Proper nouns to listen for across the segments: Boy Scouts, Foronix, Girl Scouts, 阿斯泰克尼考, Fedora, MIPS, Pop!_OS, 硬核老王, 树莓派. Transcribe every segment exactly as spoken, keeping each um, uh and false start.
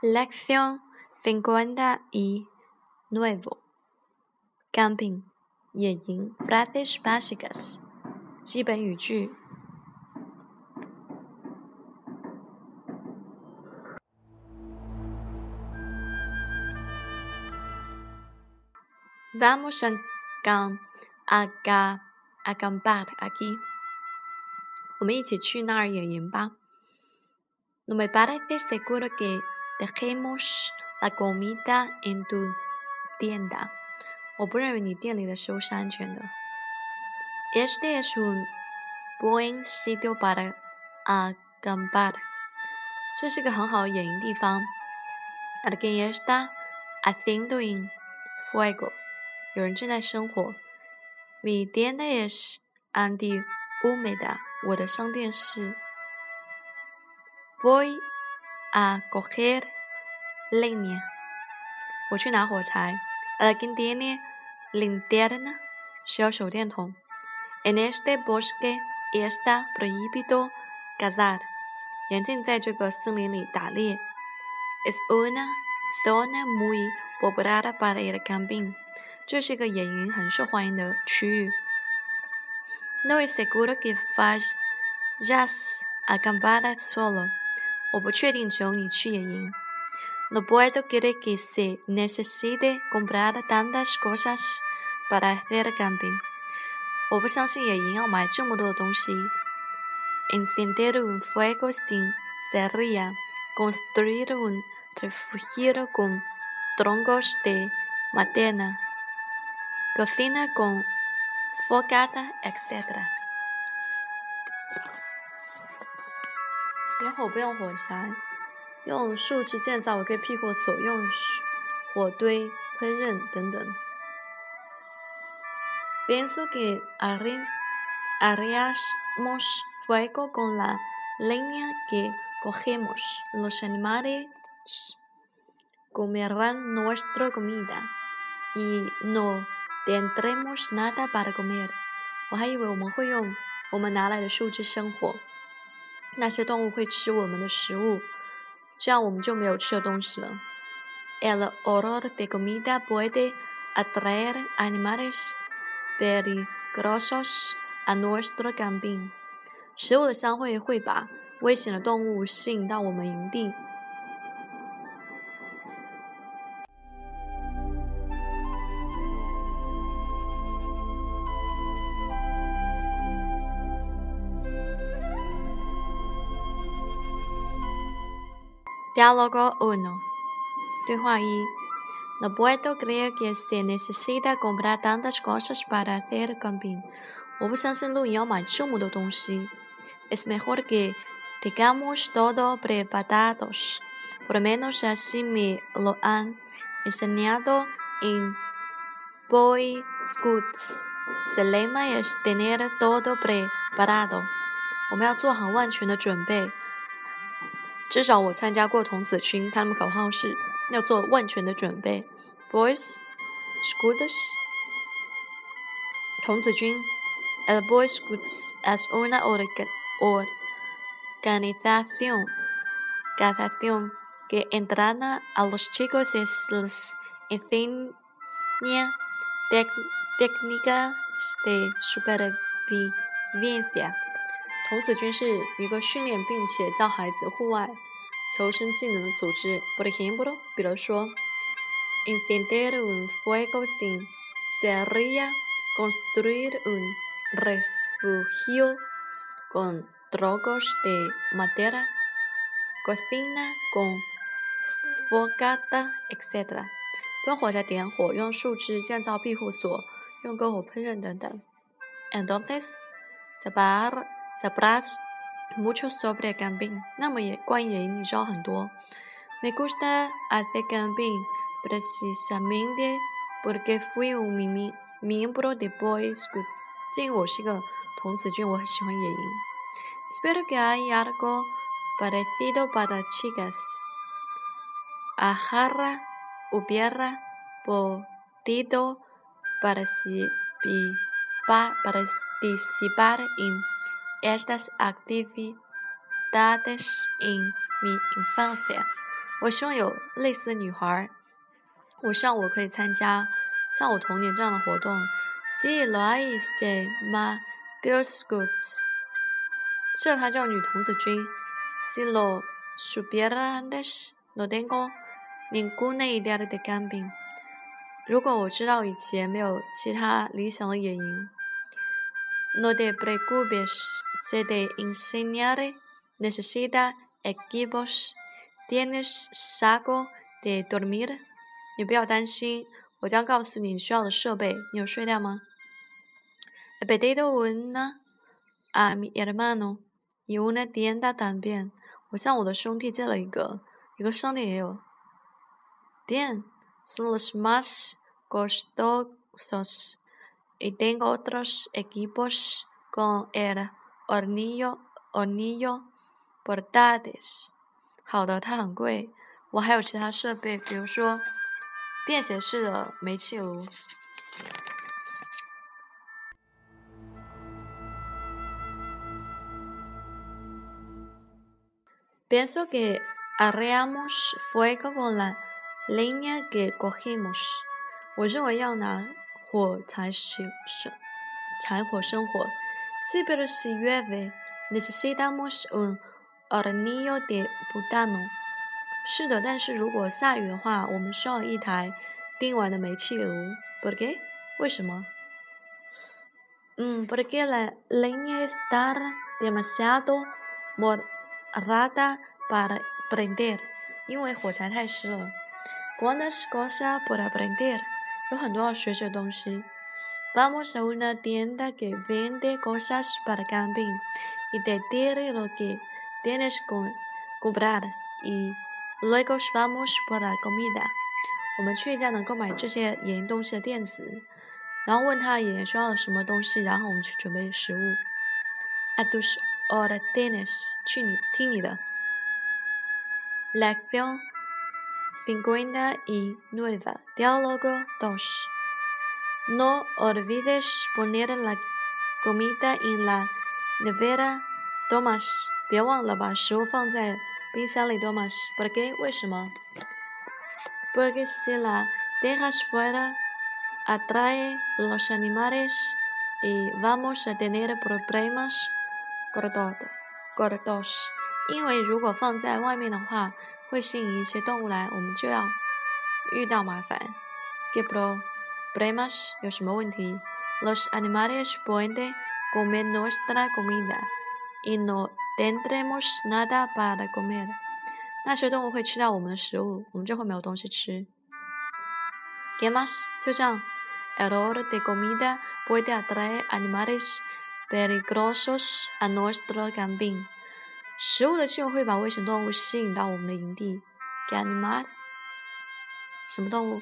Lección cincuenta y nueve. Camping. 野营 Frases básicas. 基本语句。Vamos a, cam, a, a acampar aquí. 我们一起去那儿野营吧。No me parece seguro que dejemos la comida en tu tienda. 我不认为你店里的食物是安全的。Este es un buen sitio para acampar. 这是个很好的野营地方。Alguien está haciendo un fuego. 有人正在生火。Mi tienda es antihúmeda. 我的商店是。Voy a coger leña. 我去拿火柴。¿Alguien tiene linterna? 谁有手电筒 ？En este bosque está prohibido cazar. 严禁在这个森林里打猎。Es una zona muy popular para el camping. 这是一个野营很受欢迎的区域。No es seguro que vayas a acampar solo.我不确定只有你去野营。No puedo creer que se necesite comprar tantas cosas para hacer camping. 我不相信野营要买这么多的东西。Encender un fuego sin cerilla, construir un refugio con troncos de madera, cocina con fogata, et cetera.野火不用火柴，用树枝建造我给屁股所用火堆、烹饪等等。Pienso que haríamos fuego con la leña que cogemos. Los animales comerán nuestra comida y no tendremos nada para comer. 我还以为我们会用我们拿来的树枝生火。那些动物会吃我们的食物，这样我们就没有吃的东西了。El olor de comida puede atraer animales peligrosos a nuestro camping. 食物的香味会把危险的动物吸引到我们营地。Diálogo uno. 对话一 No puedo creer que se necesita comprar tantas cosas para hacer camping. 我不相信露营要买这么多东西。Es mejor que tengamos todo preparados. Por lo menos así me lo han enseñado en Boy Scouts. El lema es tener todo preparado. 我们要做好万全的准备。至少我参加过童子军，他们口号是要做万全的准备。Boys Scouts， 童子军。El Boy Scouts es una organización, organización que entrena a los chicos y les enseña técnicas de supervivencia。童子军是一个训练并且教孩子户外求生技能的组织。Por ejemplo， 比如说 ，encender un fuego sin cerilla, construir un refugio con troncos de madera, cocina con fogata, et cetera. 用火柴点火，用树枝建造庇护所，用篝火烹饪等等。Entonces, saber.Sabrás mucho sobre camping. 那么也关于野营你知道很多。Me gusta hacer camping precisamente porque fui un miembro de Boy Scouts. 正因为我是个童子军，我很喜欢野营。Espero que haya algo parecido para chicas. Ojalá hubiera podido participar en.Estas actividades en mi infancia. 我希望有类似的女孩，我上午可以参加像我童年这样的活动。Si la i se ma girl scouts， 这她叫女童子军。Si lo supiera antes no tengo ninguna idea de camping， 如果我知道以前没有其他理想的野营。No te preocupes, se te enseñaré, necesita equipos, tienes saco de dormir。 你不要担心，我将告诉你你需要的设备。你有睡袋吗？ He pedido una a mi hermano y una tienda también。 我向我的兄弟借了一个，一个商店也有。Bien, son los más costosos.Y tengo otros equipos con el hornillo, hornillo portátil。 好的，它很贵。我还有其他设备，比如说便携式的煤气炉。Pienso que haremos fuego con la leña que cogimos。 我认为要拿火柴生柴火生火。Si pero si llueve, necesitamos un hornillo de butano。 是的，但是如果下雨的话，我们需要一台钉完的煤气炉。¿Por qué？ 为什么？嗯 ，porque la leña está demasiado morada para prender。 因为火柴太湿了。Cuántas cosas para prender。有很多要学习的东西。Vamos a una tienda que vende cosas para camping y te diré lo que tienes que comprar y luego vamos por la comida。 我们去一家能购买这些野营东西的店子，然后问他野营需要什么东西，然后我们去准备食物。A tus órdenes， 去你听你的。Lección cincuenta y nueve, diálogo dos。 No olvides poner la comida en la nevera, Tomás。 别忘了把食物放在冰箱里 Tomás。 ¿Por qué？ 为什么？ Porque si la dejas fuera, atrae los animales y vamos a tener problemas gordos。 因为如果放在外面的话，会吸引一些动物来，我们就要遇到麻烦。¿Qué problemas？ 有什么问题？ Los animales pueden comer nuestra comida y no tendremos nada para comer。 那些动物会吃掉我们的食物，我们就会没有东西吃。¿Qué más？ 就这样。El olor de comida puede atraer animales peligrosos a nuestro camping。食物的气味会把危险动物吸引到我们的营地。¿Qué animal？ 什么动物？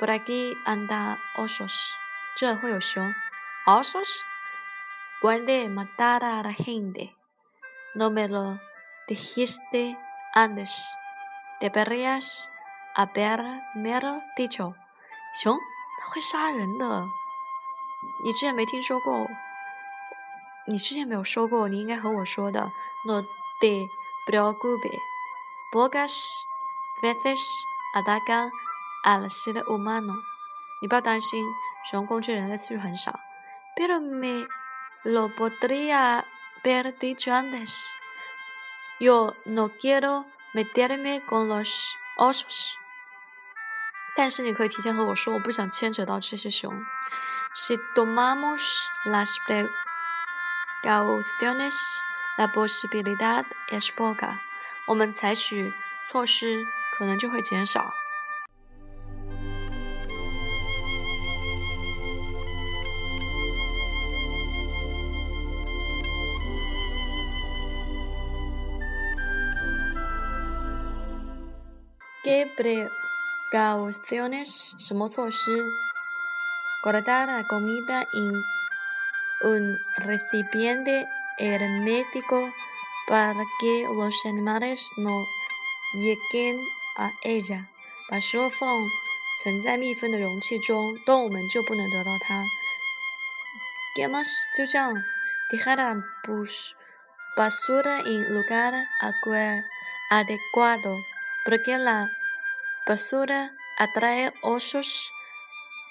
Por aquí anda osos。 这会有熊。Osos puede matar a la gente。 No me lo dijiste antes。 Deberías haberme dicho。 熊，它会杀人的。你之前没听说过？你之前没有说过，你应该和我说的。No te preocupes, pocas veces atacan al ser humano。 你不要担心，熊攻击人类次数很少。Pero me lo podría haber dicho antes。 Yo no quiero meterme con los osos。 但是你可以提前和我说，我不想牵扯到这些熊。Si tomamos las pre-Cauciones, la posibilidad es poca。 我们采取措施可能就会减少。¿Qué precauciones？ 什么措施？ Guardar la comida en un recipiente hermético para que los animales no lleguen a ella。 把食物放存在密封的容器中，动物们就不能得到它。¿Qué más？ 就这样。Dejar la basura en lugar adecuado。porque la basura atrae osos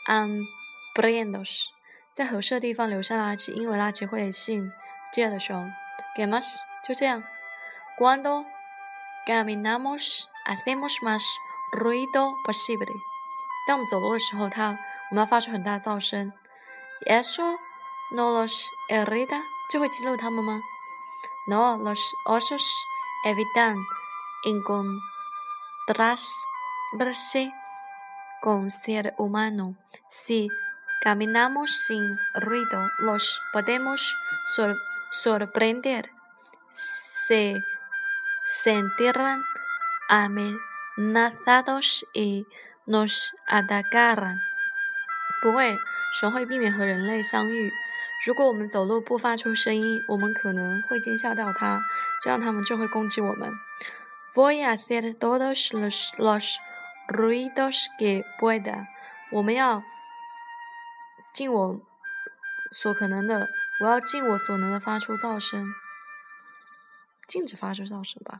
hambrientos。在合适的地方留下垃圾，因为垃圾会吸引饥饿的熊。¿Qué más？ 就这样。Cuando caminamos hacemos más ruido posible。当我们走路的时候，它我们要发出很大的噪声。Eso no los irrita， 这会激怒他们吗？No, los osos evitan encontrarse con ser humano. Si caminamos sin ruido, los podemos sor- sorprender. Se sentirán amenazados y nos atacarán. 不会，熊会避免和人类相遇。如果我们走路不发出声音，我们可能会惊吓到它，这样它们就会攻击我们。Voy a hacer todos los, los ruidos que pueda。我们要尽我所可能的，我要尽我所能的发出噪声，禁止发出噪声吧。